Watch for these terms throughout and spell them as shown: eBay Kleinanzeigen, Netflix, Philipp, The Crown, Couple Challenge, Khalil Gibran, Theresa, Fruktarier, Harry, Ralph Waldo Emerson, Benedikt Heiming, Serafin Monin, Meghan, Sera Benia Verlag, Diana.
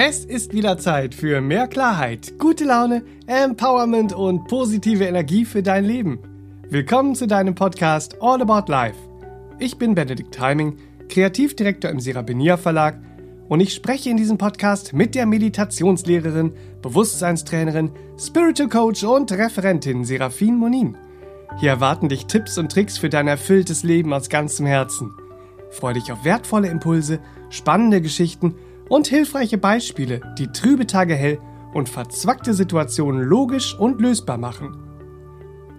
Es ist wieder Zeit für mehr Klarheit, gute Laune, Empowerment und positive Energie für dein Leben. Willkommen zu deinem Podcast All About Life. Ich bin Benedikt Heiming, Kreativdirektor im Sera Benia Verlag und ich spreche in diesem Podcast mit der Meditationslehrerin, Bewusstseinstrainerin, Spiritual Coach und Referentin Serafin Monin. Hier erwarten dich Tipps und Tricks für dein erfülltes Leben aus ganzem Herzen. Freue dich auf wertvolle Impulse, spannende Geschichten und hilfreiche Beispiele, die trübe Tage hell und verzwackte Situationen logisch und lösbar machen.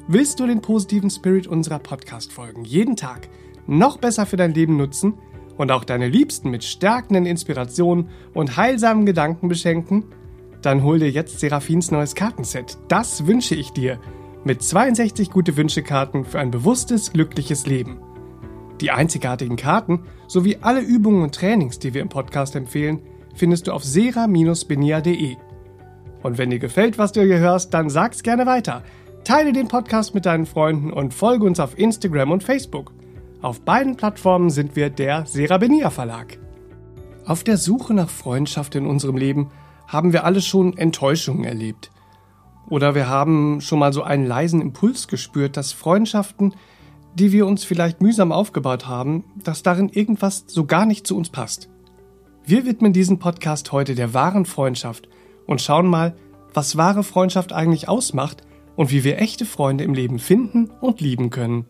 Willst du den positiven Spirit unserer Podcast-Folgen jeden Tag noch besser für dein Leben nutzen und auch deine Liebsten mit stärkenden Inspirationen und heilsamen Gedanken beschenken? Dann hol dir jetzt Serafins neues Kartenset. Das wünsche ich dir. Mit 62 Gute-Wünsche-Karten für ein bewusstes, glückliches Leben. Die einzigartigen Karten sowie alle Übungen und Trainings, die wir im Podcast empfehlen, findest du auf sera-benia.de. Und wenn dir gefällt, was du hier hörst, dann sag's gerne weiter. Teile den Podcast mit deinen Freunden und folge uns auf Instagram und Facebook. Auf beiden Plattformen sind wir der Sera Benia Verlag. Auf der Suche nach Freundschaft in unserem Leben haben wir alle schon Enttäuschungen erlebt. Oder wir haben schon mal so einen leisen Impuls gespürt, dass Freundschaften, die wir uns vielleicht mühsam aufgebaut haben, dass darin irgendwas so gar nicht zu uns passt. Wir widmen diesen Podcast heute der wahren Freundschaft und schauen mal, was wahre Freundschaft eigentlich ausmacht und wie wir echte Freunde im Leben finden und lieben können.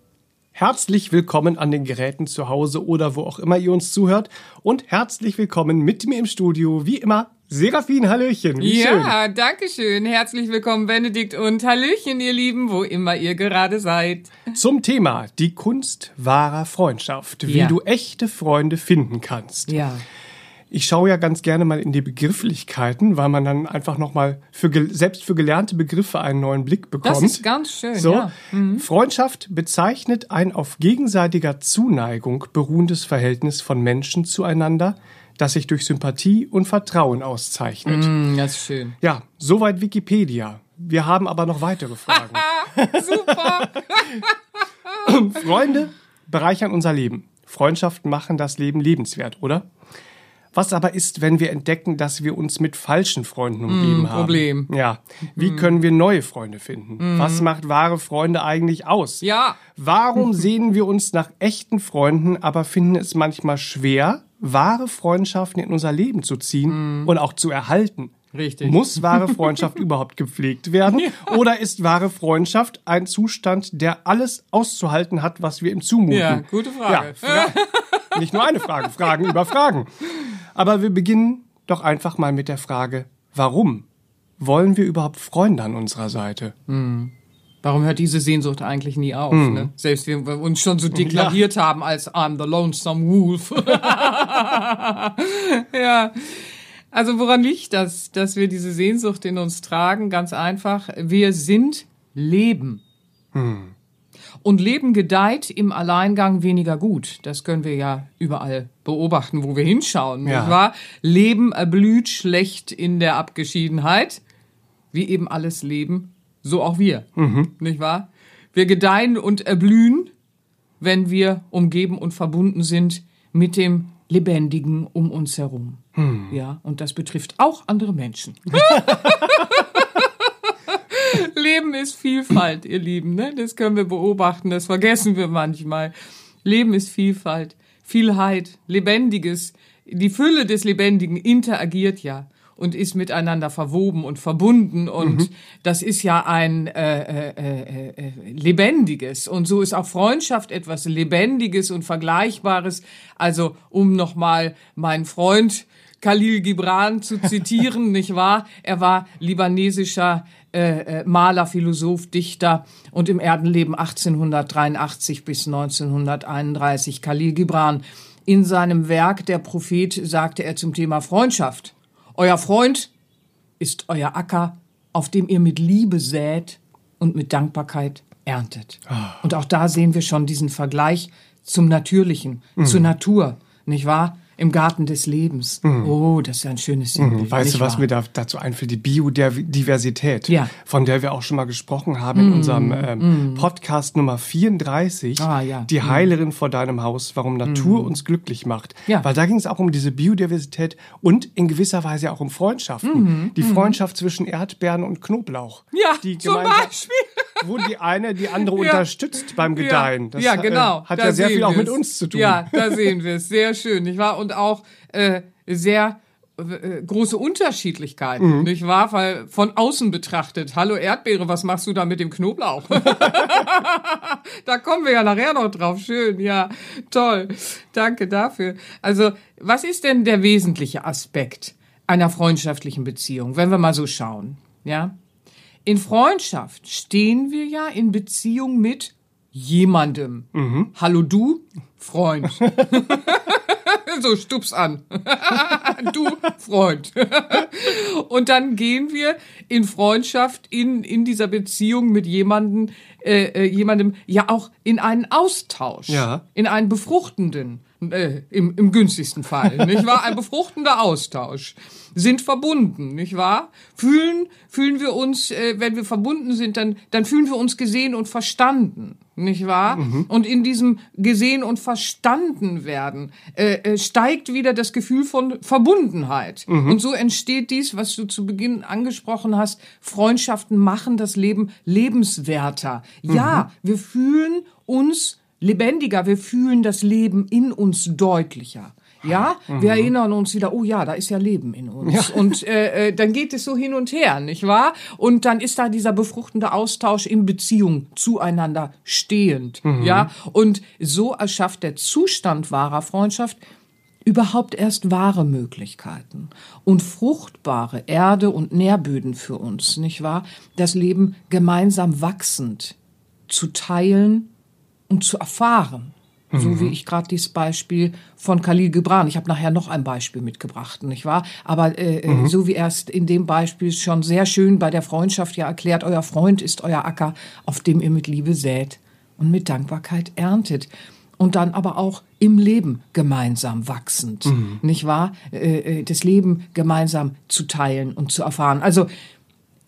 Herzlich willkommen an den Geräten zu Hause oder wo auch immer ihr uns zuhört und herzlich willkommen mit mir im Studio, wie immer, Serafin, hallöchen, wie schön. Ja, danke schön. Herzlich willkommen, Benedikt, und hallöchen, ihr Lieben, wo immer ihr gerade seid. Zum Thema die Kunst wahrer Freundschaft, wie du echte Freunde finden kannst. Ja. Ich schaue ja ganz gerne mal in die Begrifflichkeiten, weil man dann einfach nochmal selbst für gelernte Begriffe einen neuen Blick bekommt. Das ist ganz schön, so. Ja. Mhm. Freundschaft bezeichnet ein auf gegenseitiger Zuneigung beruhendes Verhältnis von Menschen zueinander, das sich durch Sympathie und Vertrauen auszeichnet. Das ist schön. Ja, soweit Wikipedia. Wir haben aber noch weitere Fragen. Super! Freunde bereichern unser Leben. Freundschaften machen das Leben lebenswert, oder? Was aber ist, wenn wir entdecken, dass wir uns mit falschen Freunden umgeben haben? Problem. Ja. Wie können wir neue Freunde finden? Was macht wahre Freunde eigentlich aus? Ja. Warum sehen wir uns nach echten Freunden, aber finden es manchmal schwer, wahre Freundschaften in unser Leben zu ziehen und auch zu erhalten? Richtig. Muss wahre Freundschaft überhaupt gepflegt werden? Ja. Oder ist wahre Freundschaft ein Zustand, der alles auszuhalten hat, was wir ihm zumuten? Ja, gute Frage. Ja, nicht nur eine Frage, Fragen über Fragen. Aber wir beginnen doch einfach mal mit der Frage, warum wollen wir überhaupt Freunde an unserer Seite? Warum hört diese Sehnsucht eigentlich nie auf? Ne? Selbst wenn wir uns schon so deklariert haben als I'm the lonesome wolf. Ja, also woran liegt das, dass wir diese Sehnsucht in uns tragen? Ganz einfach, wir sind Leben. Und Leben gedeiht im Alleingang weniger gut. Das können wir ja überall beobachten, wo wir hinschauen. Ja. Nicht wahr? Leben erblüht schlecht in der Abgeschiedenheit. Wie eben alles Leben, so auch wir. Nicht wahr? Wir gedeihen und erblühen, wenn wir umgeben und verbunden sind mit dem Lebendigen um uns herum. Ja, und das betrifft auch andere Menschen. Leben ist Vielfalt, ihr Lieben, ne? Das können wir beobachten, das vergessen wir manchmal. Leben ist Vielfalt, Vielheit, Lebendiges. Die Fülle des Lebendigen interagiert ja und ist miteinander verwoben und verbunden. Und das ist ja ein Lebendiges. Und so ist auch Freundschaft etwas Lebendiges und Vergleichbares. Also um nochmal meinen Freund Khalil Gibran zu zitieren, nicht wahr? Er war libanesischer Maler, Philosoph, Dichter und im Erdenleben 1883 bis 1931. Khalil Gibran. In seinem Werk Der Prophet sagte er zum Thema Freundschaft: Euer Freund ist euer Acker, auf dem ihr mit Liebe sät und mit Dankbarkeit erntet. Und auch da sehen wir schon diesen Vergleich zum Natürlichen, zur Natur, nicht wahr? Im Garten des Lebens. Mhm. Oh, das ist ja ein schönes Sinnbild. Mhm. Weißt du, was mir dazu einfällt? Die Biodiversität, ja, von der wir auch schon mal gesprochen haben in unserem Podcast Nummer 34, die Heilerin vor deinem Haus, warum Natur uns glücklich macht. Ja. Weil da ging es auch um diese Biodiversität und in gewisser Weise auch um Freundschaften. Mhm. Die Freundschaft zwischen Erdbeeren und Knoblauch. Ja, die zum Beispiel. Wo die eine die andere unterstützt beim Gedeihen. Das hat ja sehr viel auch mit uns zu tun. Ja, da sehen wir es. Sehr schön, nicht wahr? Und auch sehr große Unterschiedlichkeiten, nicht wahr? Weil von außen betrachtet, hallo Erdbeere, was machst du da mit dem Knoblauch? Da kommen wir ja nachher noch drauf. Schön, ja, toll. Danke dafür. Also, was ist denn der wesentliche Aspekt einer freundschaftlichen Beziehung, wenn wir mal so schauen, ja? In Freundschaft stehen wir ja in Beziehung mit jemandem. Mhm. Hallo du, Freund. So, stups an. Du, Freund. Und dann gehen wir in Freundschaft, in dieser Beziehung mit jemandem ja auch in einen Austausch, in einen befruchtenden, im günstigsten Fall, nicht wahr? Ein befruchtender Austausch. Sind verbunden, nicht wahr? Fühlen wir uns, wenn wir verbunden sind, dann fühlen wir uns gesehen und verstanden, nicht wahr? Mhm. Und in diesem gesehen und verstanden werden steigt wieder das Gefühl von Verbundenheit. Mhm. Und so entsteht dies, was du zu Beginn angesprochen hast, Freundschaften machen das Leben lebenswerter. Mhm. Ja, wir fühlen uns lebendiger, wir fühlen das Leben in uns deutlicher. Ja, wir erinnern uns wieder, oh ja, da ist ja Leben in uns. Ja. Und dann geht es so hin und her, nicht wahr? Und dann ist da dieser befruchtende Austausch in Beziehung zueinander stehend. Mhm. Ja, und so erschafft der Zustand wahrer Freundschaft überhaupt erst wahre Möglichkeiten und fruchtbare Erde und Nährböden für uns, nicht wahr? Das Leben gemeinsam wachsend zu teilen und zu erfahren. So wie ich gerade dieses Beispiel von Khalil Gibran, ich habe nachher noch ein Beispiel mitgebracht, nicht wahr? Aber so wie erst in dem Beispiel schon sehr schön bei der Freundschaft ja erklärt, euer Freund ist euer Acker, auf dem ihr mit Liebe sät und mit Dankbarkeit erntet. Und dann aber auch im Leben gemeinsam wachsend, nicht wahr? Das Leben gemeinsam zu teilen und zu erfahren. Also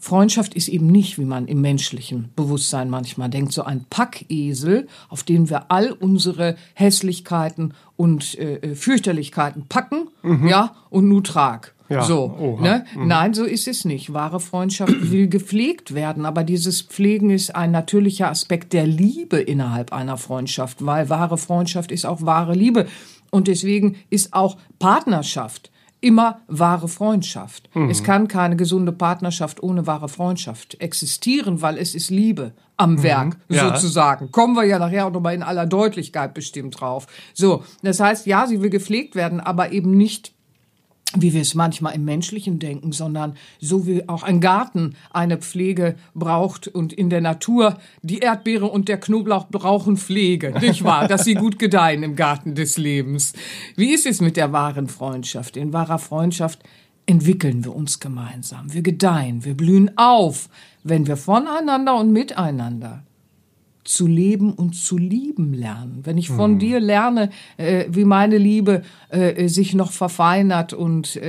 Freundschaft ist eben nicht, wie man im menschlichen Bewusstsein manchmal denkt, so ein Packesel, auf den wir all unsere Hässlichkeiten und Fürchterlichkeiten packen, und nun trag. Ja. So, ne? Nein, so ist es nicht. Wahre Freundschaft will gepflegt werden, aber dieses Pflegen ist ein natürlicher Aspekt der Liebe innerhalb einer Freundschaft, weil wahre Freundschaft ist auch wahre Liebe. Und deswegen ist auch Partnerschaft immer wahre Freundschaft. Mhm. Es kann keine gesunde Partnerschaft ohne wahre Freundschaft existieren, weil es ist Liebe am Werk, sozusagen. Kommen wir ja nachher auch nochmal in aller Deutlichkeit bestimmt drauf. So, das heißt, ja, sie will gepflegt werden, aber eben nicht, wie wir es manchmal im Menschlichen denken, sondern so wie auch ein Garten eine Pflege braucht und in der Natur die Erdbeere und der Knoblauch brauchen Pflege, nicht wahr? Dass sie gut gedeihen im Garten des Lebens. Wie ist es mit der wahren Freundschaft? In wahrer Freundschaft entwickeln wir uns gemeinsam. Wir gedeihen, wir blühen auf, wenn wir voneinander und miteinander zu leben und zu lieben lernen. Wenn ich von dir lerne, wie meine Liebe sich noch verfeinert und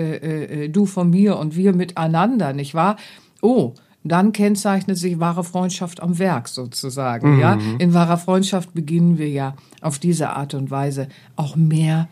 du von mir und wir miteinander, nicht wahr? Oh, dann kennzeichnet sich wahre Freundschaft am Werk sozusagen. Mhm. Ja? In wahrer Freundschaft beginnen wir ja auf diese Art und Weise auch mehr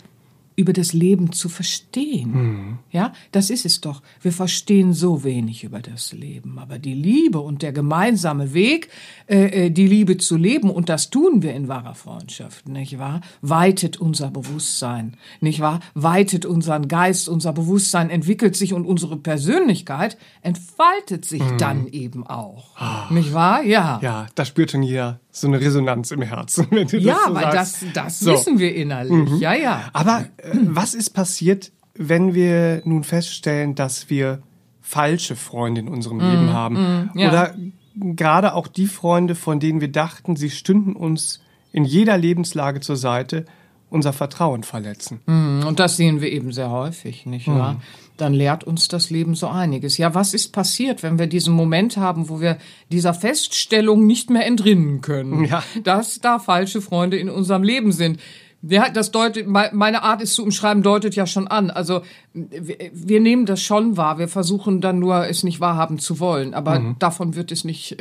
über das Leben zu verstehen. Mhm. Ja, das ist es doch. Wir verstehen so wenig über das Leben. Aber die Liebe und der gemeinsame Weg, die Liebe zu leben, und das tun wir in wahrer Freundschaft, nicht wahr? Weitet unser Bewusstsein, nicht wahr? Weitet unseren Geist, unser Bewusstsein entwickelt sich und unsere Persönlichkeit entfaltet sich dann eben auch. Ach. Nicht wahr? Ja. Ja, da spürt schon jeder so eine Resonanz im Herzen, wenn du das so weil sagst. Das so wissen wir innerlich. Mhm. Ja, ja. Aber was ist passiert, wenn wir nun feststellen, dass wir falsche Freunde in unserem Leben haben? Oder gerade auch die Freunde, von denen wir dachten, sie stünden uns in jeder Lebenslage zur Seite, unser Vertrauen verletzen. Und das sehen wir eben sehr häufig, nicht wahr? Dann lehrt uns das Leben so einiges. Ja, was ist passiert, wenn wir diesen Moment haben, wo wir dieser Feststellung nicht mehr entrinnen können, dass da falsche Freunde in unserem Leben sind? Ja, das deutet, meine Art es zu umschreiben deutet ja schon an. Also wir nehmen das schon wahr. Wir versuchen dann nur, es nicht wahrhaben zu wollen. Aber davon wird es nicht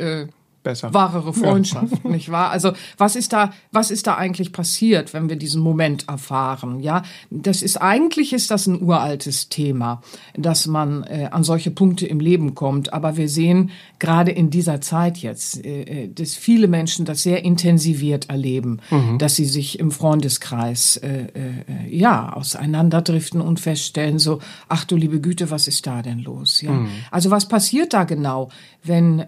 besser. Wahrere Freundschaft, ja. Nicht wahr? Also was ist da eigentlich passiert, wenn wir diesen Moment erfahren? Ja, das ist eigentlich ist das ein uraltes Thema, dass man an solche Punkte im Leben kommt. Aber wir sehen gerade in dieser Zeit jetzt, dass viele Menschen das sehr intensiviert erleben, dass sie sich im Freundeskreis auseinanderdriften und feststellen so, ach du liebe Güte, was ist da denn los? Ja, also was passiert da genau, wenn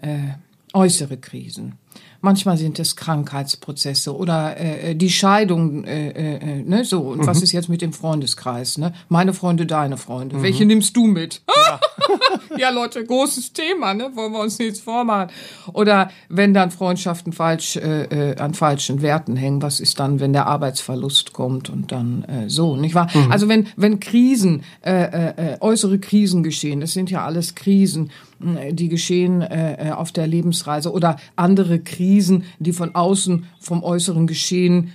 äußere Krisen. Manchmal sind es Krankheitsprozesse oder die Scheidung. Ne, so. Und was ist jetzt mit dem Freundeskreis? Ne? Meine Freunde, deine Freunde. Welche nimmst du mit? Ja. Ja, Leute, großes Thema. Ne? Wollen wir uns nichts vormachen. Oder wenn dann Freundschaften an falschen Werten hängen. Was ist dann, wenn der Arbeitsverlust kommt und dann so, nicht wahr? Also wenn Krisen, äußere Krisen geschehen, das sind ja alles Krisen, die geschehen auf der Lebensreise oder andere Krisen, die von außen, vom äußeren Geschehen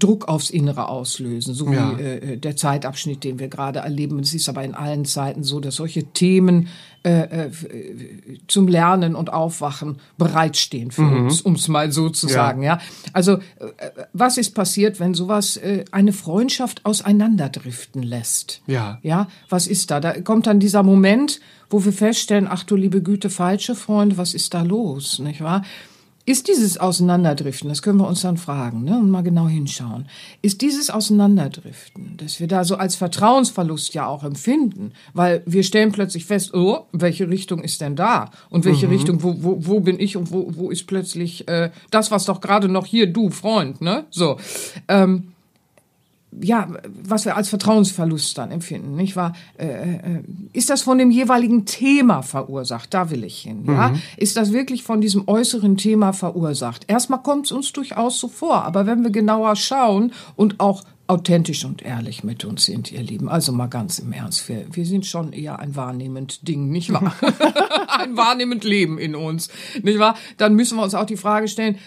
Druck aufs Innere auslösen, so wie der Zeitabschnitt, den wir gerade erleben. Es ist aber in allen Zeiten so, dass solche Themen zum Lernen und Aufwachen bereitstehen für uns, um es mal so zu sagen. Ja? Also was ist passiert, wenn sowas eine Freundschaft auseinanderdriften lässt? Ja. Ja, was ist da? Da kommt dann dieser Moment, wo wir feststellen, ach du liebe Güte, falsche Freunde, was ist da los, nicht wahr? Ist dieses Auseinanderdriften, das können wir uns dann fragen, ne, und mal genau hinschauen, ist dieses Auseinanderdriften, das wir da so als Vertrauensverlust ja auch empfinden, weil wir stellen plötzlich fest, oh, welche Richtung ist denn da? Und welche Richtung, wo bin ich und wo ist plötzlich das, was doch gerade noch hier, du Freund, ne? So. Ja, was wir als Vertrauensverlust dann empfinden, nicht wahr? Ist das von dem jeweiligen Thema verursacht? Da will ich hin, ja? Ist das wirklich von diesem äußeren Thema verursacht? Erstmal kommt es uns durchaus so vor, aber wenn wir genauer schauen und auch authentisch und ehrlich mit uns sind, ihr Lieben. Also mal ganz im Ernst, wir sind schon eher ein wahrnehmend Ding, nicht wahr? Ein wahrnehmend Leben in uns, nicht wahr? Dann müssen wir uns auch die Frage stellen,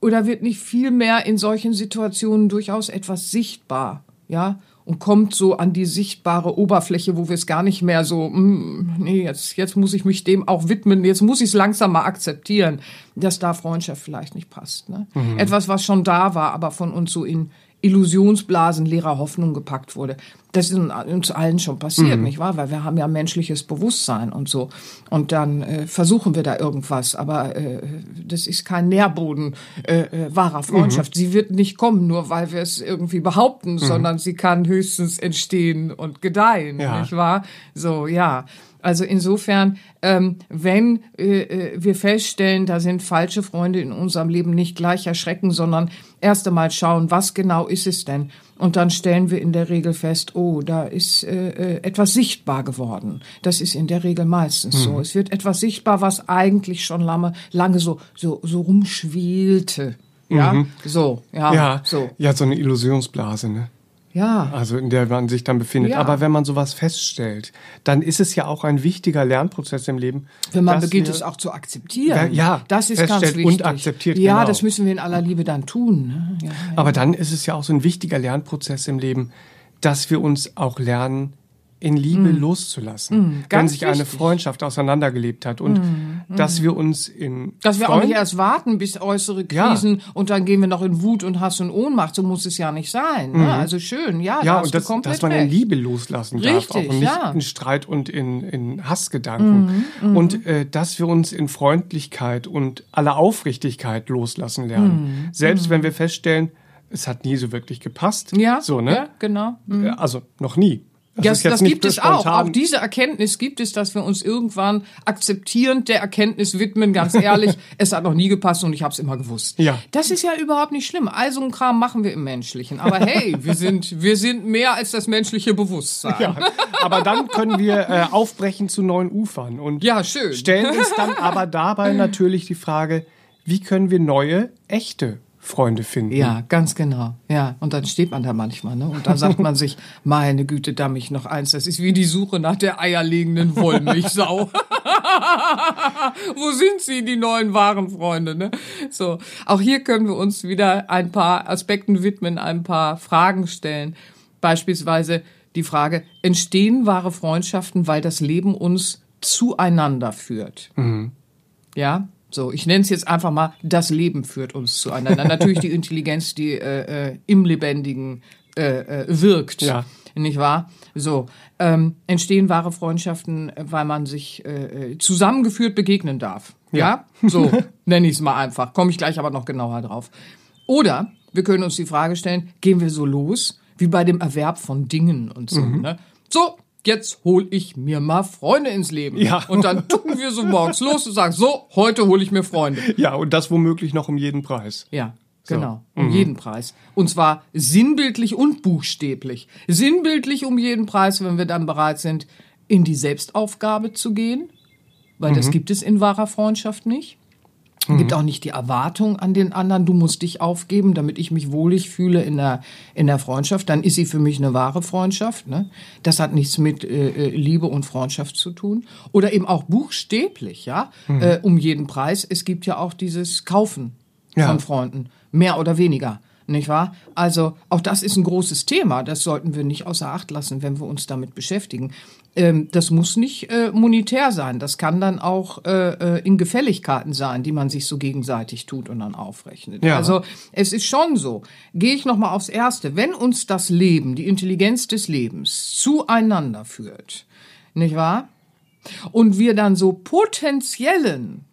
oder wird nicht viel mehr in solchen Situationen durchaus etwas sichtbar, ja? Und kommt so an die sichtbare Oberfläche, wo wir es gar nicht mehr so, nee, jetzt muss ich mich dem auch widmen, jetzt muss ich es langsam mal akzeptieren, dass da Freundschaft vielleicht nicht passt, ne? Etwas, was schon da war, aber von uns so in Illusionsblasen leerer Hoffnung gepackt wurde. Das ist uns allen schon passiert, nicht wahr? Weil wir haben ja menschliches Bewusstsein und so. Und dann versuchen wir da irgendwas. Aber das ist kein Nährboden wahrer Freundschaft. Sie wird nicht kommen, nur weil wir es irgendwie behaupten, sondern sie kann höchstens entstehen und gedeihen, nicht wahr? So, ja. Also insofern, wenn wir feststellen, da sind falsche Freunde in unserem Leben, nicht gleich erschrecken, sondern erst einmal schauen, was genau ist es denn? Und dann stellen wir in der Regel fest, oh, da ist etwas sichtbar geworden. Das ist in der Regel meistens so. Es wird etwas sichtbar, was eigentlich schon lange so rumschwelte. Ja, so, ja, so. Ja, so eine Illusionsblase, ne? Ja. Also in der man sich dann befindet. Ja. Aber wenn man sowas feststellt, dann ist es ja auch ein wichtiger Lernprozess im Leben. Wenn man beginnt, es auch zu akzeptieren. Ja, das ist ganz wichtig. Und akzeptiert, ja, genau. Das müssen wir in aller Liebe dann tun. Ne? Ja, aber dann ist es ja auch so ein wichtiger Lernprozess im Leben, dass wir uns auch lernen, in Liebe loszulassen, wenn sich eine Freundschaft auseinandergelebt hat und dass wir uns in wir auch nicht erst warten bis äußere Krisen und dann gehen wir noch in Wut und Hass und Ohnmacht, so muss es ja nicht sein. Ne? Also schön, ja, und dass man in Liebe loslassen darf auch und nicht in Streit und in Hassgedanken und dass wir uns in Freundlichkeit und aller Aufrichtigkeit loslassen lernen, selbst wenn wir feststellen, es hat nie so wirklich gepasst. Ja, so, ne? Ja, genau. Also noch nie. Das gibt es auch. Auch diese Erkenntnis gibt es, dass wir uns irgendwann akzeptierend der Erkenntnis widmen, ganz ehrlich, es hat noch nie gepasst und ich habe es immer gewusst. Ja. Das ist ja überhaupt nicht schlimm. All so einen Kram machen wir im Menschlichen. Aber hey, wir sind mehr als das menschliche Bewusstsein. Ja, aber dann können wir aufbrechen zu neuen Ufern und stellen uns dann aber dabei natürlich die Frage, wie können wir neue, echte Freunde finden. Ja, ganz genau. Ja, und dann steht man da manchmal, ne? Und dann sagt man sich, meine Güte, da mich noch eins. Das ist wie die Suche nach der eierlegenden Wollmilchsau. Wo sind sie, die neuen wahren Freunde? Ne? So, auch hier können wir uns wieder ein paar Aspekten widmen, ein paar Fragen stellen. Beispielsweise die Frage, entstehen wahre Freundschaften, weil das Leben uns zueinander führt? Mhm. Ja, so, ich nenne es jetzt einfach mal, das Leben führt uns zueinander. Natürlich die Intelligenz, die im Lebendigen wirkt, ja. Nicht wahr? So, entstehen wahre Freundschaften, weil man sich zusammengeführt begegnen darf. Ja, ja? So nenne ich es mal einfach. Komme ich gleich aber noch genauer drauf. Oder wir können uns die Frage stellen, gehen wir so los, wie bei dem Erwerb von Dingen und so. Mhm. Ne? So, jetzt hole ich mir mal Freunde ins Leben. Ja. Und dann tucken wir so morgens los und sagen, so, heute hole ich mir Freunde. Ja, und das womöglich noch um jeden Preis. Ja, genau, so. Um jeden Preis. Und zwar sinnbildlich und buchstäblich. Sinnbildlich um jeden Preis, wenn wir dann bereit sind, in die Selbstaufgabe zu gehen. Weil das gibt es in wahrer Freundschaft nicht. Gibt auch nicht die Erwartung an den anderen, du musst dich aufgeben, damit ich mich wohlig fühle in der Freundschaft. Dann ist sie für mich eine wahre Freundschaft. Ne? Das hat nichts mit Liebe und Freundschaft zu tun. Oder eben auch buchstäblich, ja, um jeden Preis. Es gibt ja auch dieses Kaufen von Freunden, mehr oder weniger, nicht wahr? Also auch das ist ein großes Thema. Das sollten wir nicht außer Acht lassen, wenn wir uns damit beschäftigen. Das muss nicht monetär sein. Das kann dann auch in Gefälligkeiten sein, die man sich so gegenseitig tut und dann aufrechnet. Ja. Also es ist schon so. Gehe ich nochmal aufs Erste. Wenn uns das Leben, die Intelligenz des Lebens zueinander führt, nicht wahr? Und wir dann so potenziellen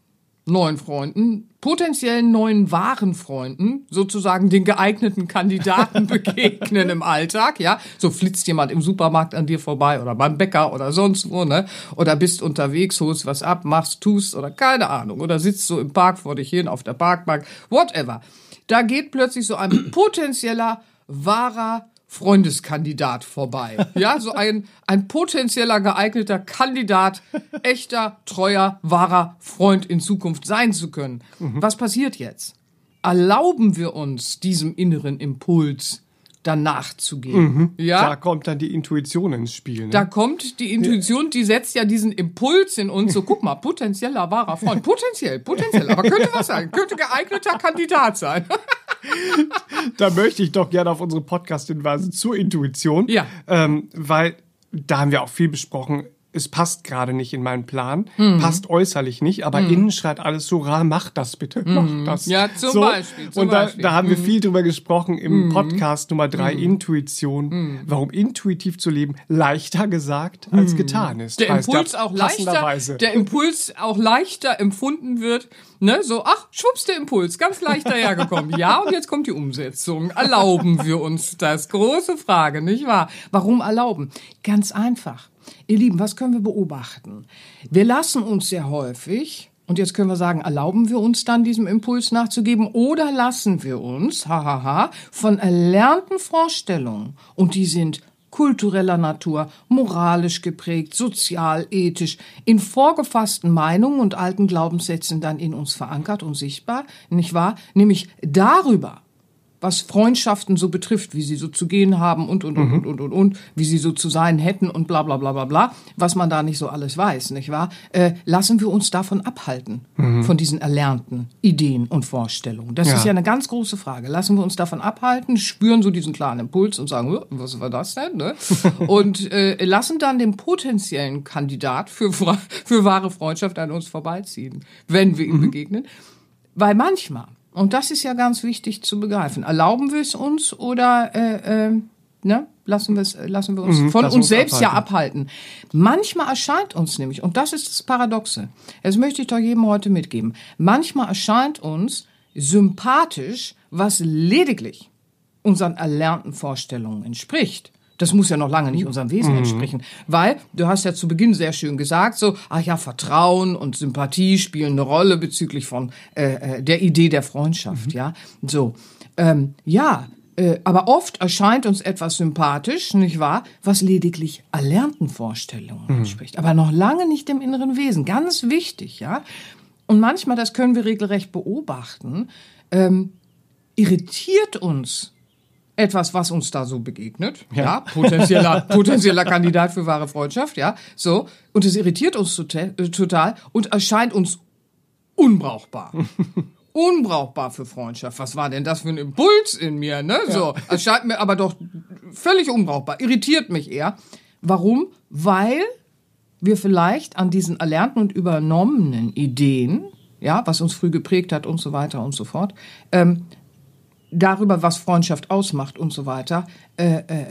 neuen Freunden, potenziellen neuen wahren Freunden, sozusagen den geeigneten Kandidaten begegnen im Alltag, ja. So flitzt jemand im Supermarkt an dir vorbei oder beim Bäcker oder sonst wo, ne. Oder bist unterwegs, holst was ab, machst, tust oder keine Ahnung. Oder sitzt so im Park vor dich hin, auf der Parkbank, whatever. Da geht plötzlich so ein potenzieller, wahrer Freundeskandidat vorbei. Ja, so ein potenzieller geeigneter Kandidat, echter, treuer, wahrer Freund in Zukunft sein zu können. Was passiert jetzt? Erlauben wir uns, diesem inneren Impuls danach zu gehen? Ja? Da kommt dann die Intuition ins Spiel. Ne? Da kommt die Intuition, die setzt ja diesen Impuls in uns. So, guck mal, potenzieller, wahrer Freund. Potenziell, aber könnte was sein. Könnte geeigneter Kandidat sein. Da möchte ich doch gerne auf unsere Podcast-Hinweise zur Intuition, ja. Weil da haben wir auch viel besprochen, es passt gerade nicht in meinen Plan, passt äußerlich nicht, aber innen schreit alles so, mach das bitte, mach das. Ja, zum so. Beispiel. Zum und da haben wir viel drüber gesprochen im Podcast Nummer 3, Intuition, warum intuitiv zu leben leichter gesagt als getan ist. Der Impuls auch leichter empfunden wird, ne, so, ach, schwupps, der Impuls, ganz leicht dahergekommen. Ja, und jetzt kommt die Umsetzung. Erlauben wir uns das? Große Frage, nicht wahr? Warum erlauben? Ganz einfach. Ihr Lieben, was können wir beobachten? Wir lassen uns sehr häufig, und jetzt können wir sagen, erlauben wir uns dann, diesem Impuls nachzugeben, oder lassen wir uns, von erlernten Vorstellungen, und die sind kultureller Natur, moralisch geprägt, sozial, ethisch, in vorgefassten Meinungen und alten Glaubenssätzen dann in uns verankert und sichtbar, nicht wahr? Nämlich darüber, was Freundschaften so betrifft, wie sie so zu gehen haben und, wie sie so zu sein hätten und bla, bla, bla, bla, bla, was man da nicht so alles weiß, nicht wahr? Lassen wir uns davon abhalten, von diesen erlernten Ideen und Vorstellungen. Das ist ja eine ganz große Frage. Lassen wir uns davon abhalten, spüren so diesen klaren Impuls und sagen, was war das denn? Ne? Und lassen dann den potenziellen Kandidat für wahre Freundschaft an uns vorbeiziehen, wenn wir ihm begegnen. Weil manchmal, und das ist ja ganz wichtig zu begreifen. Erlauben wir es uns oder lassen wir uns von uns selbst abhalten. Manchmal erscheint uns nämlich, und das ist das Paradoxe, das möchte ich doch jedem heute mitgeben, manchmal erscheint uns sympathisch, was lediglich unseren erlernten Vorstellungen entspricht. Das muss ja noch lange nicht unserem Wesen entsprechen, weil du hast ja zu Beginn sehr schön gesagt, so, ach ja, Vertrauen und Sympathie spielen eine Rolle bezüglich von der Idee der Freundschaft, ja, so, aber oft erscheint uns etwas sympathisch, nicht wahr, was lediglich erlernten Vorstellungen entspricht, aber noch lange nicht dem inneren Wesen, ganz wichtig, ja, und manchmal, das können wir regelrecht beobachten, irritiert uns etwas, was uns da so begegnet, ja, potenzieller Kandidat für wahre Freundschaft, ja, so, und es irritiert uns total und erscheint uns unbrauchbar. Unbrauchbar für Freundschaft. Was war denn das für ein Impuls in mir, ne? Ja. So, erscheint mir aber doch völlig unbrauchbar. Irritiert mich eher. Warum? Weil wir vielleicht an diesen erlernten und übernommenen Ideen, ja, was uns früh geprägt hat und so weiter und so fort, darüber, was Freundschaft ausmacht und so weiter,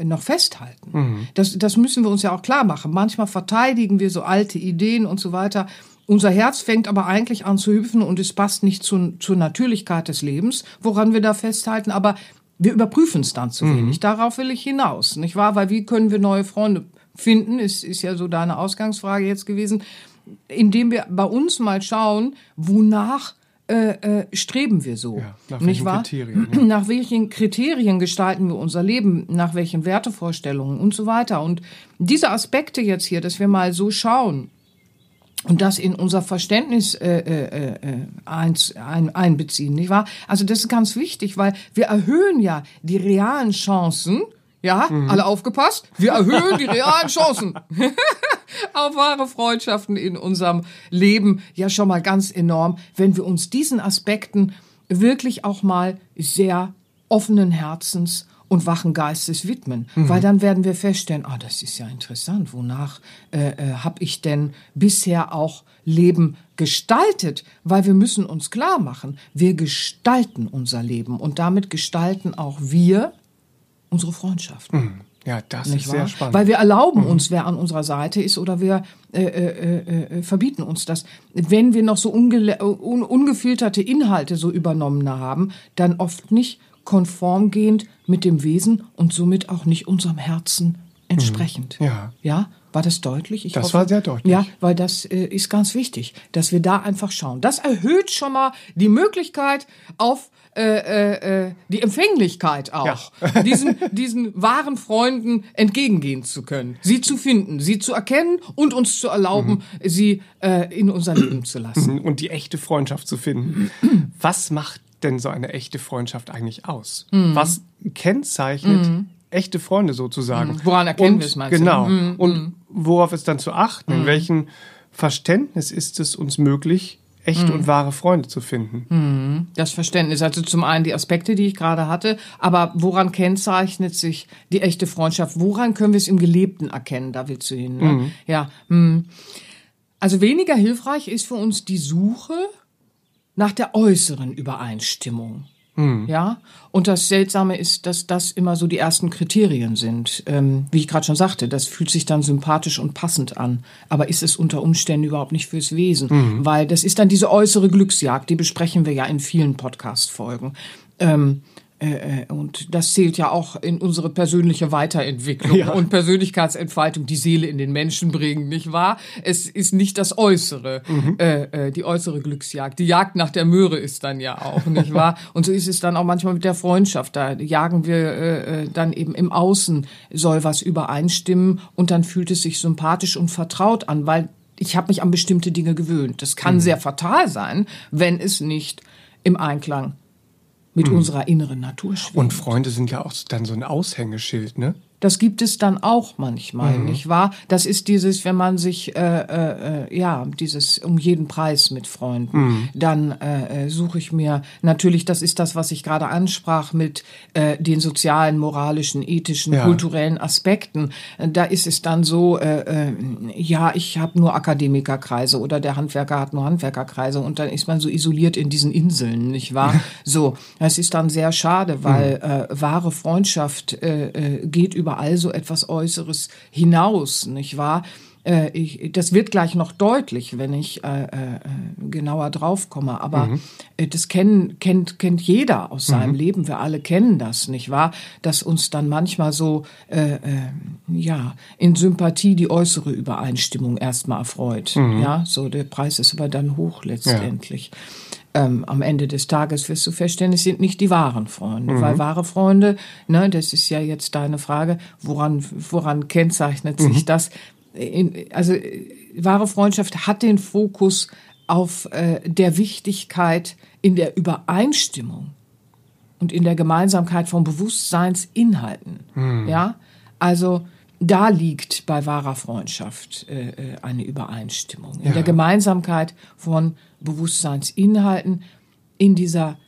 noch festhalten. Mhm. Das müssen wir uns ja auch klar machen. Manchmal verteidigen wir so alte Ideen und so weiter. Unser Herz fängt aber eigentlich an zu hüpfen und es passt nicht zur Natürlichkeit des Lebens, woran wir da festhalten. Aber wir überprüfen es dann zu wenig. Mhm. Darauf will ich hinaus, nicht wahr? Weil wie können wir neue Freunde finden? Ist ja so deine Ausgangsfrage jetzt gewesen. Indem wir bei uns mal schauen, wonach streben wir so. Ja, nach welchen Kriterien? Ja. Nach welchen Kriterien gestalten wir unser Leben? Nach welchen Wertevorstellungen und so weiter? Und diese Aspekte jetzt hier, dass wir mal so schauen, und das in unser Verständnis einbeziehen, nicht wahr? Also das ist ganz wichtig, weil wir erhöhen ja die realen Chancen, ja, alle aufgepasst, wir erhöhen die realen Chancen auf wahre Freundschaften in unserem Leben ja schon mal ganz enorm, wenn wir uns diesen Aspekten wirklich auch mal sehr offenen Herzens und wachen Geistes widmen, weil dann werden wir feststellen, ah, das ist ja interessant, wonach habe ich denn bisher auch Leben gestaltet? Weil wir müssen uns klar machen, wir gestalten unser Leben und damit gestalten auch wir unsere Freundschaft. Mhm. Ja, das ist sehr spannend. Weil wir erlauben uns, wer an unserer Seite ist, oder wir verbieten uns das. Wenn wir noch so ungefilterte Inhalte so übernommen haben, dann oft nicht konformgehend mit dem Wesen und somit auch nicht unserem Herzen entsprechend. Ja. Ja, war das deutlich? Das war sehr deutlich. Ja, weil das ist ganz wichtig, dass wir da einfach schauen. Das erhöht schon mal die Möglichkeit auf die Empfänglichkeit auch, ja, diesen wahren Freunden entgegengehen zu können, sie zu finden, sie zu erkennen und uns zu erlauben, sie in unser Leben zu lassen. Und die echte Freundschaft zu finden. Was macht denn so eine echte Freundschaft eigentlich aus? Was kennzeichnet echte Freunde sozusagen? Woran erkennen wir es, meinst du? Genau. Und worauf ist dann zu achten? In welchem Verständnis ist es uns möglich, echte und wahre Freunde zu finden? Das Verständnis, also zum einen die Aspekte, die ich gerade hatte, aber woran kennzeichnet sich die echte Freundschaft? Woran können wir es im Gelebten erkennen? Da willst du hin, ne? Ja. Also weniger hilfreich ist für uns die Suche nach der äußeren Übereinstimmung. Ja? Und das Seltsame ist, dass das immer so die ersten Kriterien sind. Wie ich gerade schon sagte, das fühlt sich dann sympathisch und passend an. Aber ist es unter Umständen überhaupt nicht fürs Wesen? Weil das ist dann diese äußere Glücksjagd, die besprechen wir ja in vielen Podcast-Folgen. Und das zählt ja auch in unsere persönliche Weiterentwicklung und Persönlichkeitsentfaltung, die Seele in den Menschen bringen, nicht wahr? Es ist nicht das Äußere, die äußere Glücksjagd. Die Jagd nach der Möhre ist dann ja auch, nicht wahr? Und so ist es dann auch manchmal mit der Freundschaft. Da jagen wir dann eben im Außen, soll was übereinstimmen und dann fühlt es sich sympathisch und vertraut an, weil ich habe mich an bestimmte Dinge gewöhnt. Das kann sehr fatal sein, wenn es nicht im Einklang ist mit unserer inneren Natur schwingt. Und Freunde sind ja auch dann so ein Aushängeschild, ne? Das gibt es dann auch manchmal, nicht wahr? Das ist dieses, wenn man sich, ja, dieses um jeden Preis mit Freunden, dann suche ich mir, natürlich, das ist das, was ich gerade ansprach, mit den sozialen, moralischen, ethischen, kulturellen Aspekten. Da ist es dann so, ja, ich habe nur Akademikerkreise oder der Handwerker hat nur Handwerkerkreise und dann ist man so isoliert in diesen Inseln, nicht wahr? So, das ist dann sehr schade, weil wahre Freundschaft geht über also etwas Äußeres hinaus, nicht wahr? Das wird gleich noch deutlich, wenn ich genauer drauf komme, aber das kennt jeder aus seinem Leben, wir alle kennen das, nicht wahr? Dass uns dann manchmal so, ja, in Sympathie die äußere Übereinstimmung erstmal erfreut, ja? So, der Preis ist aber dann hoch letztendlich. Ja. Am Ende des Tages wirst du feststellen, es sind nicht die wahren Freunde, weil wahre Freunde, ne, das ist ja jetzt deine Frage, woran kennzeichnet sich das? Also wahre Freundschaft hat den Fokus auf der Wichtigkeit in der Übereinstimmung. und in der Gemeinsamkeit von Bewusstseinsinhalten. Hm. Ja, also da liegt bei wahrer Freundschaft eine Übereinstimmung. In der Gemeinsamkeit von Bewusstseinsinhalten, in dieser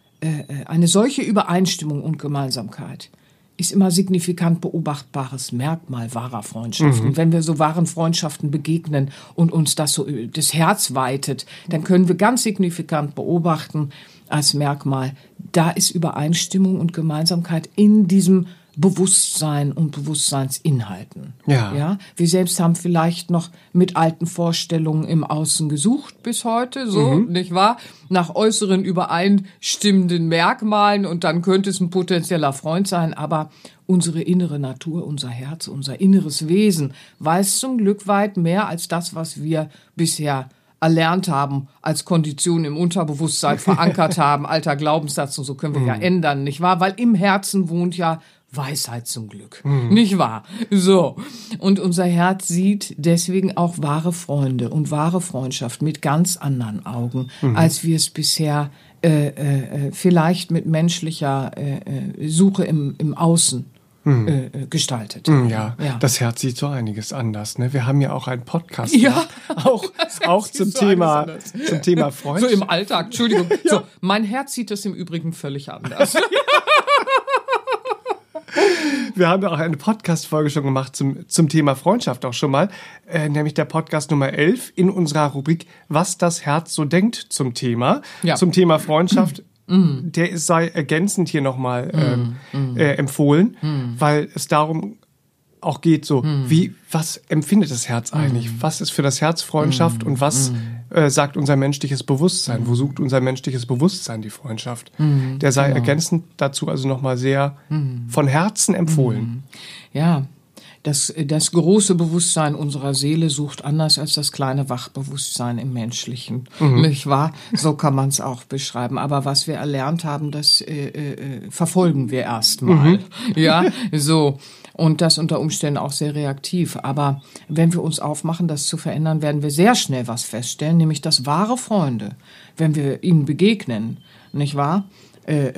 eine solche Übereinstimmung und Gemeinsamkeit ist immer signifikant beobachtbares Merkmal wahrer Freundschaften. Mhm. Wenn wir so wahren Freundschaften begegnen und uns das so das Herz weitet, dann können wir ganz signifikant beobachten als Merkmal, da ist Übereinstimmung und Gemeinsamkeit in diesem Bewusstsein und Bewusstseinsinhalten. Ja. Ja, wir selbst haben vielleicht noch mit alten Vorstellungen im Außen gesucht bis heute, so, nicht wahr? Nach äußeren übereinstimmenden Merkmalen, und dann könnte es ein potenzieller Freund sein, aber unsere innere Natur, unser Herz, unser inneres Wesen weiß zum Glück weit mehr als das, was wir bisher erlernt haben, als Kondition im Unterbewusstsein verankert haben, alter Glaubenssatz, und so können wir ja ändern, nicht wahr? Weil im Herzen wohnt ja Weisheit zum Glück, nicht wahr? So. Und unser Herz sieht deswegen auch wahre Freunde und wahre Freundschaft mit ganz anderen Augen, als wir es bisher vielleicht mit menschlicher Suche im Außen gestaltet. Ja, das Herz sieht so einiges anders. Ne? Wir haben ja auch einen Podcast gemacht, auch zum Thema Freundschaft. So im Alltag, Entschuldigung. Ja. So, mein Herz sieht das im Übrigen völlig anders. Wir haben ja auch eine Podcast-Folge schon gemacht zum Thema Freundschaft auch schon mal, nämlich der Podcast Nummer 11 in unserer Rubrik Was das Herz so denkt zum Thema Freundschaft. Der sei ergänzend hier nochmal empfohlen, weil es darum auch geht, so was empfindet das Herz eigentlich? Was ist für das Herz Freundschaft und was sagt unser menschliches Bewusstsein? Wo sucht unser menschliches Bewusstsein die Freundschaft? Der sei ergänzend dazu also nochmal sehr von Herzen empfohlen. Ja. Das große Bewusstsein unserer Seele sucht anders als das kleine Wachbewusstsein im Menschlichen, nicht wahr? So kann man es auch beschreiben. Aber was wir erlernt haben, das verfolgen wir erstmal, ja, so. Und das unter Umständen auch sehr reaktiv. Aber wenn wir uns aufmachen, das zu verändern, werden wir sehr schnell was feststellen, nämlich dass wahre Freunde, wenn wir ihnen begegnen, nicht wahr?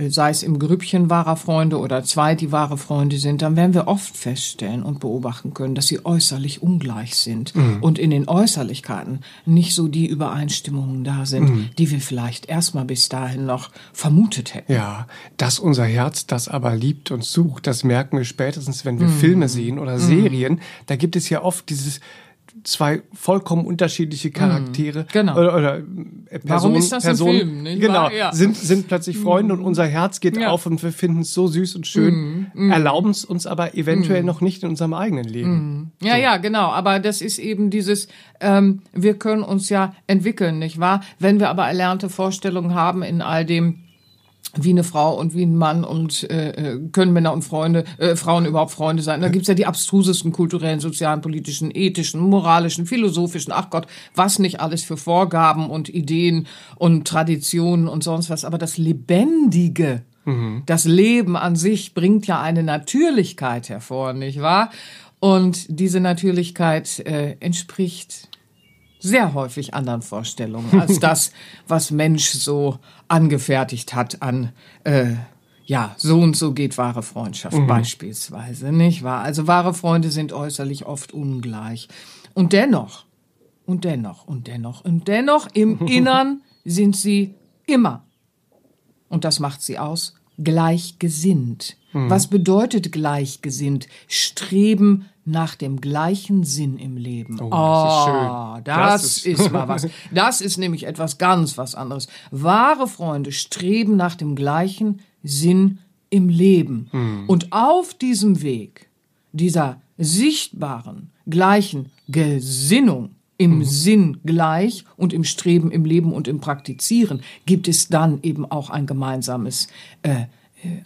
Sei es im Grüppchen wahrer Freunde oder zwei, die wahre Freunde sind, dann werden wir oft feststellen und beobachten können, dass sie äußerlich ungleich sind und in den Äußerlichkeiten nicht so die Übereinstimmungen da sind, die wir vielleicht erstmal bis dahin noch vermutet hätten. Ja, dass unser Herz das aber liebt und sucht, das merken wir spätestens, wenn wir Filme sehen oder Serien. Da gibt es ja oft dieses zwei vollkommen unterschiedliche Charaktere oder Personen. Warum ist das Personen, im Film? Nicht? Genau, sind plötzlich Freunde und unser Herz geht auf und wir finden es so süß und schön, erlauben es uns aber eventuell noch nicht in unserem eigenen Leben. Ja, so. Ja, genau, aber das ist eben dieses, wir können uns ja entwickeln, nicht wahr? Wenn wir aber erlernte Vorstellungen haben in all dem, wie eine Frau und wie ein Mann und können Männer und Frauen überhaupt Freunde sein? Da gibt's ja die abstrusesten kulturellen, sozialen, politischen, ethischen, moralischen, philosophischen, ach Gott, was nicht alles für Vorgaben und Ideen und Traditionen und sonst was. Aber das Lebendige, das Leben an sich bringt ja eine Natürlichkeit hervor, nicht wahr? Und diese Natürlichkeit entspricht sehr häufig anderen Vorstellungen als das, was Mensch so angefertigt hat an, so und so geht wahre Freundschaft beispielsweise, nicht wahr? Also wahre Freunde sind äußerlich oft ungleich. Und dennoch im Innern sind sie immer, und das macht sie aus, gleichgesinnt. Was bedeutet gleichgesinnt? Streben nach dem gleichen Sinn im Leben. Oh, das ist schön. Das ist mal was. Das ist nämlich etwas ganz was anderes. Wahre Freunde streben nach dem gleichen Sinn im Leben. Und auf diesem Weg, dieser sichtbaren, gleichen Gesinnung, im Sinn gleich und im Streben, im Leben und im Praktizieren, gibt es dann eben auch ein gemeinsames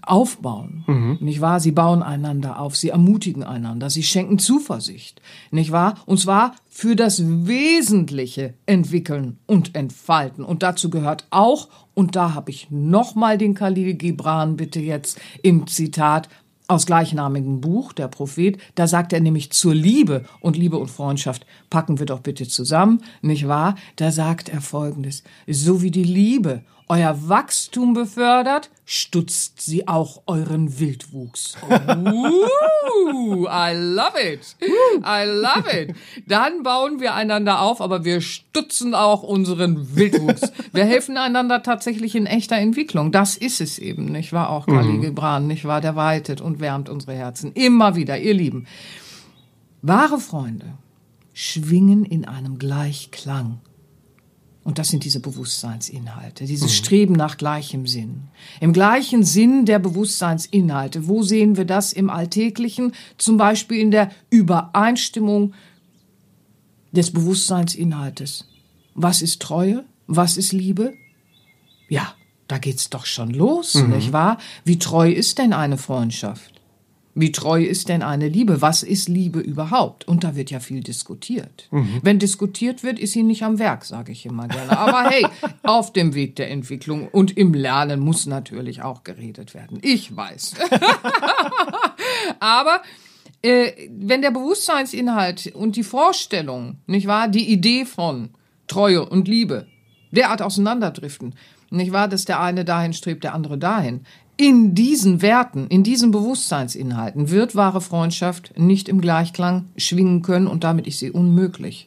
Aufbauen, nicht wahr? Sie bauen einander auf, sie ermutigen einander, sie schenken Zuversicht, nicht wahr? Und zwar für das Wesentliche entwickeln und entfalten. Und dazu gehört auch, und da habe ich nochmal den Khalil Gibran bitte jetzt im Zitat aus gleichnamigem Buch, der Prophet, da sagt er nämlich zur Liebe, und Liebe und Freundschaft packen wir doch bitte zusammen, nicht wahr? Da sagt er Folgendes: So wie die Liebe euer Wachstum befördert, stutzt sie auch euren Wildwuchs. Oh, I love it. I love it. Dann bauen wir einander auf, aber wir stutzen auch unseren Wildwuchs. Wir helfen einander tatsächlich in echter Entwicklung. Das ist es eben, nicht wahr? Auch Khalil Gibran, nicht wahr? Der weitet und wärmt unsere Herzen. Immer wieder, ihr Lieben. Wahre Freunde schwingen in einem Gleichklang. Und das sind diese Bewusstseinsinhalte, dieses Streben nach gleichem Sinn. Im gleichen Sinn der Bewusstseinsinhalte. Wo sehen wir das im Alltäglichen? Zum Beispiel in der Übereinstimmung des Bewusstseinsinhaltes. Was ist Treue? Was ist Liebe? Ja, da geht's doch schon los, nicht wahr? Wie treu ist denn eine Freundschaft? Wie treu ist denn eine Liebe? Was ist Liebe überhaupt? Und da wird ja viel diskutiert. Wenn diskutiert wird, ist sie nicht am Werk, sage ich immer gerne. Aber hey, auf dem Weg der Entwicklung und im Lernen muss natürlich auch geredet werden. Ich weiß. Aber wenn der Bewusstseinsinhalt und die Vorstellung, nicht wahr, die Idee von Treue und Liebe derart auseinanderdriften, nicht wahr, dass der eine dahin strebt, der andere dahin. In diesen Werten, in diesen Bewusstseinsinhalten wird wahre Freundschaft nicht im Gleichklang schwingen können und damit ist sie unmöglich.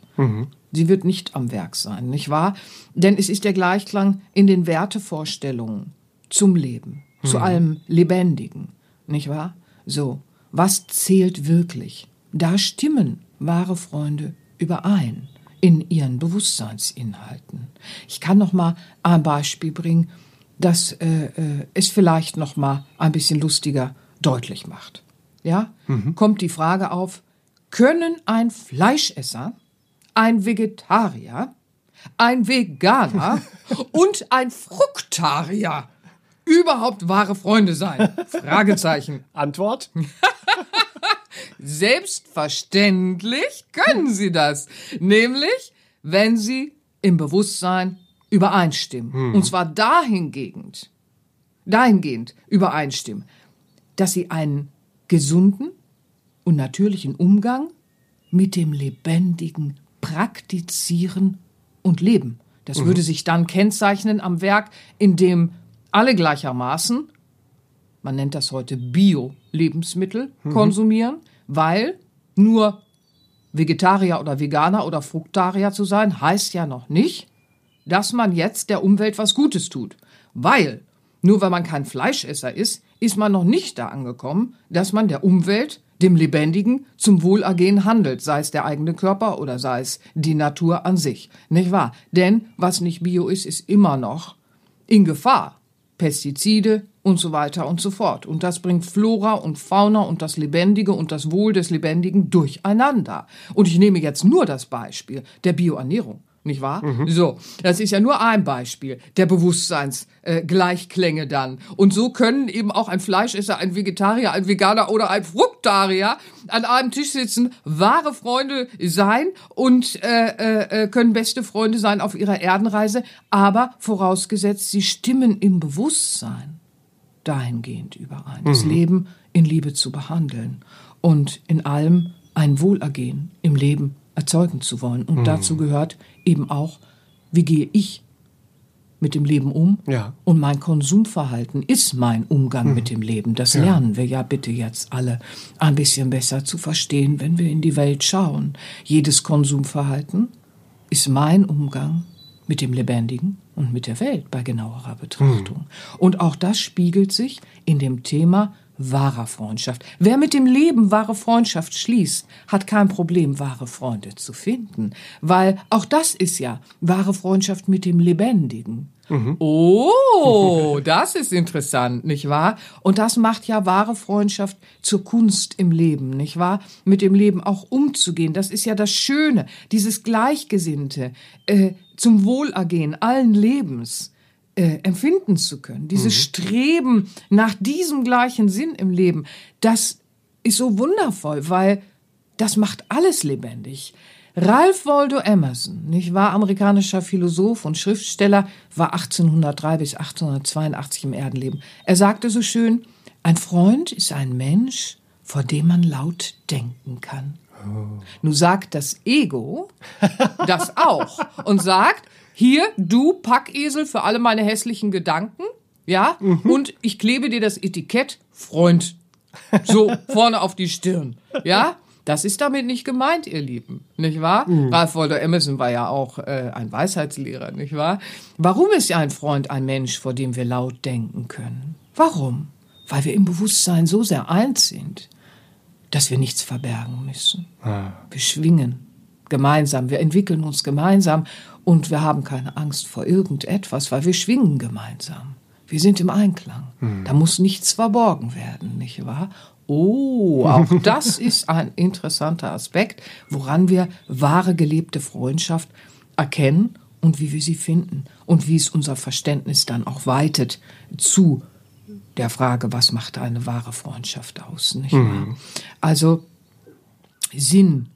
Sie wird nicht am Werk sein, nicht wahr? Denn es ist der Gleichklang in den Wertevorstellungen zum Leben, zu allem Lebendigen, nicht wahr? So, was zählt wirklich? Da stimmen wahre Freunde überein in ihren Bewusstseinsinhalten. Ich kann noch mal ein Beispiel bringen, das es vielleicht noch mal ein bisschen lustiger deutlich macht. Ja? Kommt die Frage auf, können ein Fleischesser, ein Vegetarier, ein Veganer und ein Fruktarier überhaupt wahre Freunde sein? Fragezeichen. Antwort? Selbstverständlich können sie das. Nämlich, wenn sie im Bewusstsein übereinstimmen. Und zwar dahingehend übereinstimmen, dass sie einen gesunden und natürlichen Umgang mit dem Lebendigen praktizieren und leben. Das würde sich dann kennzeichnen am Werk, in dem alle gleichermaßen, man nennt das heute Bio-Lebensmittel, konsumieren, weil nur Vegetarier oder Veganer oder Fruktarier zu sein, heißt ja noch nicht, dass man jetzt der Umwelt was Gutes tut. Weil, nur weil man kein Fleischesser ist, ist man noch nicht da angekommen, dass man der Umwelt, dem Lebendigen, zum Wohlergehen handelt. Sei es der eigene Körper oder sei es die Natur an sich. Nicht wahr? Denn was nicht bio ist, ist immer noch in Gefahr. Pestizide und so weiter und so fort. Und das bringt Flora und Fauna und das Lebendige und das Wohl des Lebendigen durcheinander. Und ich nehme jetzt nur das Beispiel der Bioernährung. Nicht wahr? So, das ist ja nur ein Beispiel der Bewusstseinsgleichklänge dann. Und so können eben auch ein Fleischesser, ein Vegetarier, ein Veganer oder ein Fruktarier an einem Tisch sitzen, wahre Freunde sein und können beste Freunde sein auf ihrer Erdenreise, aber vorausgesetzt, sie stimmen im Bewusstsein dahingehend überein, das Leben in Liebe zu behandeln und in allem ein Wohlergehen im Leben erzeugen zu wollen. Und dazu gehört eben auch, wie gehe ich mit dem Leben um? Ja. Und mein Konsumverhalten ist mein Umgang mit dem Leben. Das lernen wir ja bitte jetzt alle ein bisschen besser zu verstehen, wenn wir in die Welt schauen. Jedes Konsumverhalten ist mein Umgang mit dem Lebendigen und mit der Welt bei genauerer Betrachtung. Und auch das spiegelt sich in dem Thema wahrer Freundschaft. Wer mit dem Leben wahre Freundschaft schließt, hat kein Problem, wahre Freunde zu finden. Weil auch das ist ja wahre Freundschaft mit dem Lebendigen. Oh, das ist interessant, nicht wahr? Und das macht ja wahre Freundschaft zur Kunst im Leben, nicht wahr? Mit dem Leben auch umzugehen, das ist ja das Schöne, dieses Gleichgesinnte zum Wohlergehen allen Lebens empfinden zu können. Dieses Streben nach diesem gleichen Sinn im Leben, das ist so wundervoll, weil das macht alles lebendig. Ralph Waldo Emerson, nicht wahr, amerikanischer Philosoph und Schriftsteller, war 1803 bis 1882 im Erdenleben. Er sagte so schön, ein Freund ist ein Mensch, vor dem man laut denken kann. Nun sagt das Ego das auch und sagt, hier, du Packesel für alle meine hässlichen Gedanken, ja, und ich klebe dir das Etikett Freund so vorne auf die Stirn, ja. Das ist damit nicht gemeint, ihr Lieben, nicht wahr? Mhm. Ralph Waldo Emerson war ja auch ein Weisheitslehrer, nicht wahr? Warum ist ein Freund ein Mensch, vor dem wir laut denken können? Warum? Weil wir im Bewusstsein so sehr eins sind, dass wir nichts verbergen müssen. Ah. Wir schwingen gemeinsam, wir entwickeln uns gemeinsam und wir haben keine Angst vor irgendetwas, weil wir schwingen gemeinsam. Wir sind im Einklang. Mhm. Da muss nichts verborgen werden, nicht wahr? Oh, auch das ist ein interessanter Aspekt, woran wir wahre gelebte Freundschaft erkennen und wie wir sie finden und wie es unser Verständnis dann auch weitet zu der Frage, was macht eine wahre Freundschaft aus, nicht wahr? Mhm. Also Sinn,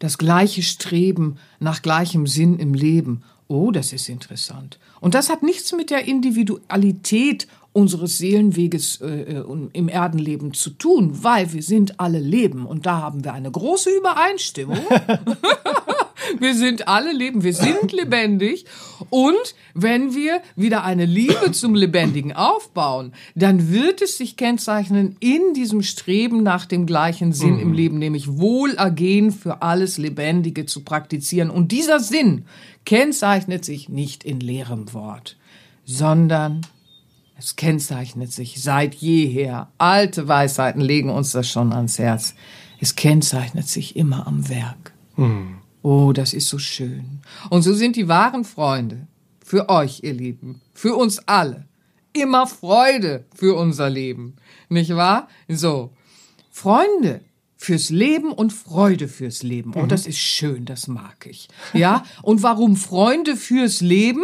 das gleiche Streben nach gleichem Sinn im Leben. Oh, das ist interessant. Und das hat nichts mit der Individualität unseres Seelenweges im Erdenleben zu tun, weil wir sind alle Leben und da haben wir eine große Übereinstimmung. Wir sind alle Leben, wir sind lebendig und wenn wir wieder eine Liebe zum Lebendigen aufbauen, dann wird es sich kennzeichnen in diesem Streben nach dem gleichen Sinn im Leben, nämlich Wohlergehen für alles Lebendige zu praktizieren. Und dieser Sinn kennzeichnet sich nicht in leerem Wort, sondern es kennzeichnet sich seit jeher. Alte Weisheiten legen uns das schon ans Herz. Es kennzeichnet sich immer am Werk. Mhm. Oh, das ist so schön. Und so sind die wahren Freunde für euch, ihr Lieben, für uns alle. Immer Freude für unser Leben, nicht wahr? So, Freunde fürs Leben und Freude fürs Leben. Oh, das ist schön, das mag ich. Ja, und warum Freunde fürs Leben?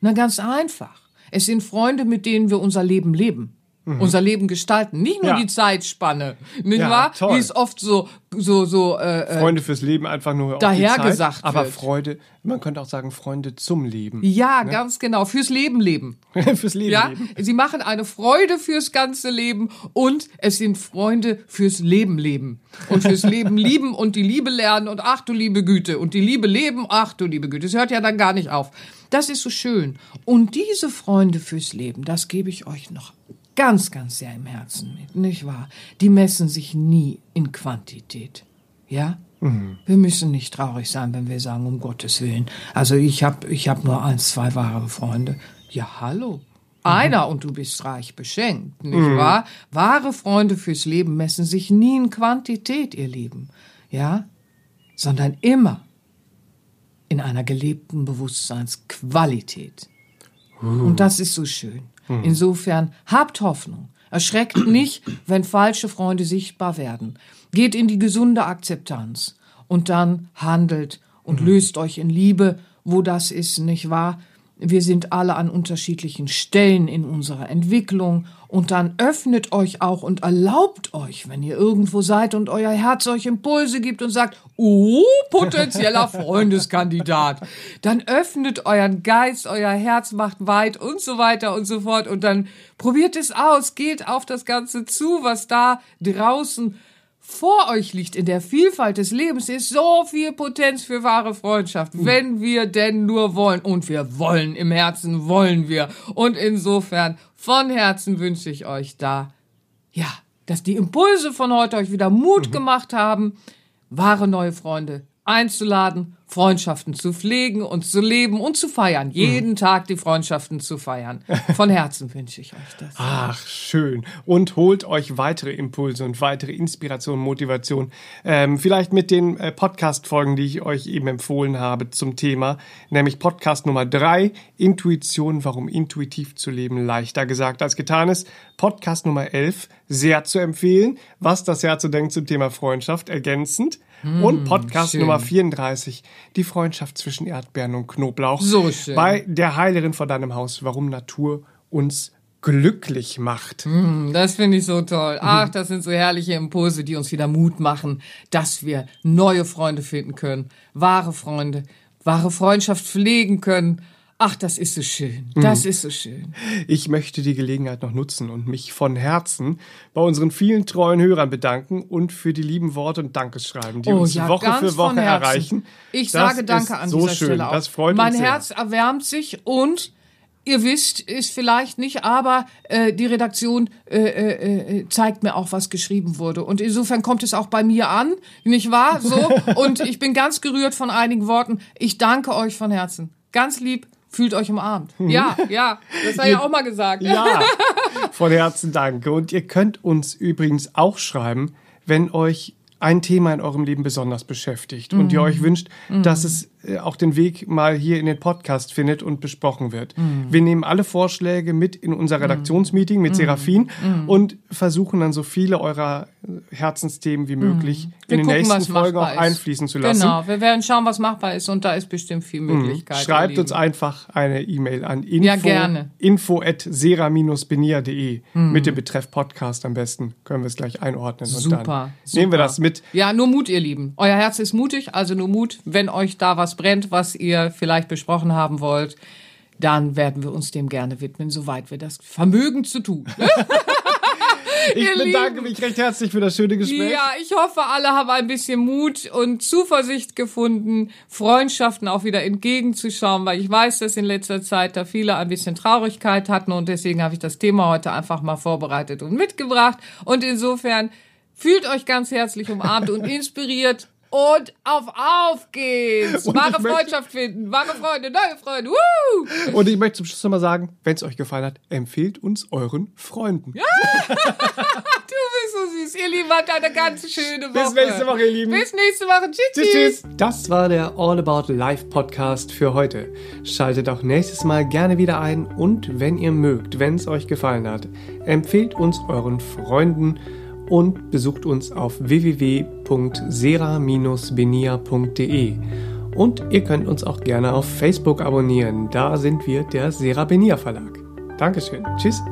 Na, ganz einfach. Es sind Freunde, mit denen wir unser Leben leben, unser Leben gestalten. Nicht nur die Zeitspanne, nicht wahr? Toll. Wie es oft so Freunde fürs Leben einfach nur daher auf die Zeit, gesagt aber wird. Freude, man könnte auch sagen Freunde zum Leben. Ja, ne? Ganz genau, fürs Leben leben. Fürs Leben, ja? Leben. Sie machen eine Freude fürs ganze Leben und es sind Freunde fürs Leben leben. Und fürs Leben lieben und die Liebe lernen und ach du liebe Güte und die Liebe leben, ach du liebe Güte. Das hört ja dann gar nicht auf. Das ist so schön. Und diese Freunde fürs Leben, das gebe ich euch noch ganz, ganz sehr im Herzen mit, nicht wahr? Die messen sich nie in Quantität, ja? Mhm. Wir müssen nicht traurig sein, wenn wir sagen, um Gottes Willen. Also ich hab nur 1, 2 wahre Freunde. Ja, hallo. Einer und du bist reich beschenkt, nicht wahr? Wahre Freunde fürs Leben messen sich nie in Quantität, ihr Lieben, ja? Sondern immer in einer gelebten Bewusstseinsqualität. Und das ist so schön. Insofern, habt Hoffnung. Erschreckt nicht, wenn falsche Freunde sichtbar werden. Geht in die gesunde Akzeptanz und dann handelt und löst euch in Liebe, wo das ist, nicht wahr? Wir sind alle an unterschiedlichen Stellen in unserer Entwicklung und dann öffnet euch auch und erlaubt euch, wenn ihr irgendwo seid und euer Herz euch Impulse gibt und sagt, oh, potenzieller Freundeskandidat, dann öffnet euren Geist, euer Herz macht weit und so weiter und so fort und dann probiert es aus, geht auf das Ganze zu, was da draußen vor euch liegt. In der Vielfalt des Lebens ist so viel Potenz für wahre Freundschaft, wenn wir denn nur wollen. Und wir wollen, im Herzen wollen wir. Und insofern, von Herzen wünsche ich euch da, ja, dass die Impulse von heute euch wieder Mut gemacht haben, wahre neue Freunde einzuladen, Freundschaften zu pflegen und zu leben und zu feiern. Jeden Tag die Freundschaften zu feiern. Von Herzen wünsche ich euch das. Ach, schön. Und holt euch weitere Impulse und weitere Inspiration, Motivation. Vielleicht mit den Podcast-Folgen, die ich euch eben empfohlen habe zum Thema. Nämlich Podcast Nummer 3, Intuition, warum intuitiv zu leben leichter gesagt als getan ist. Podcast Nummer 11, sehr zu empfehlen, was das Herz so denkt zum Thema Freundschaft, ergänzend. Und Podcast Nummer 34, die Freundschaft zwischen Erdbeeren und Knoblauch. So schön. Bei der Heilerin vor deinem Haus, warum Natur uns glücklich macht. Das finde ich so toll. Ach, das sind so herrliche Impulse, die uns wieder Mut machen, dass wir neue Freunde finden können, wahre Freunde, wahre Freundschaft pflegen können. Ach, das ist so schön. Das ist so schön. Ich möchte die Gelegenheit noch nutzen und mich von Herzen bei unseren vielen treuen Hörern bedanken und für die lieben Worte und Dankeschreiben, die uns Woche für Woche erreichen. Ich sage Danke an dieser Stelle auch. Das freut mich sehr. Mein Herz erwärmt sich und ihr wisst es vielleicht nicht, aber die Redaktion zeigt mir auch, was geschrieben wurde. Und insofern kommt es auch bei mir an, nicht wahr? So. Und ich bin ganz gerührt von einigen Worten. Ich danke euch von Herzen. Ganz lieb. Fühlt euch umarmt. Ja, ja, das war ja auch mal gesagt. Ja, von Herzen danke. Und ihr könnt uns übrigens auch schreiben, wenn euch ein Thema in eurem Leben besonders beschäftigt und ihr euch wünscht, dass es auch den Weg mal hier in den Podcast findet und besprochen wird. Wir nehmen alle Vorschläge mit in unser Redaktionsmeeting mit Serafin und versuchen dann so viele eurer Herzensthemen wie möglich in den nächsten Folgen auch einfließen zu lassen. Genau, wir werden schauen, was machbar ist und da ist bestimmt viel Möglichkeit. Schreibt uns einfach eine E-Mail an info@sera-benia.de mit dem Betreff Podcast am besten. Können wir es gleich einordnen. Super, und dann nehmen wir das mit. Ja, nur Mut, ihr Lieben. Euer Herz ist mutig, also nur Mut. Wenn euch da was brennt, was ihr vielleicht besprochen haben wollt, dann werden wir uns dem gerne widmen, soweit wir das vermögen zu tun. Ich bedanke mich recht herzlich für das schöne Gespräch. Ja, ich hoffe, alle haben ein bisschen Mut und Zuversicht gefunden, Freundschaften auch wieder entgegenzuschauen, weil ich weiß, dass in letzter Zeit da viele ein bisschen Traurigkeit hatten und deswegen habe ich das Thema heute einfach mal vorbereitet und mitgebracht und insofern fühlt euch ganz herzlich umarmt und inspiriert und auf geht's. Wahre Freundschaft finden, wahre Freunde, neue Freunde. Woo! Und ich möchte zum Schluss nochmal sagen, wenn es euch gefallen hat, empfehlt uns euren Freunden. Ja. Du bist so süß. Ihr Lieben, habt eine ganz schöne Woche. Bis nächste Woche, ihr Lieben. Bis nächste Woche. Tschüss, tschüss. Das war der All About Life Podcast für heute. Schaltet auch nächstes Mal gerne wieder ein und wenn ihr mögt, wenn es euch gefallen hat, empfehlt uns euren Freunden. Und besucht uns auf www.sera-benia.de. Und ihr könnt uns auch gerne auf Facebook abonnieren. Da sind wir der Sera Benia Verlag. Dankeschön. Tschüss.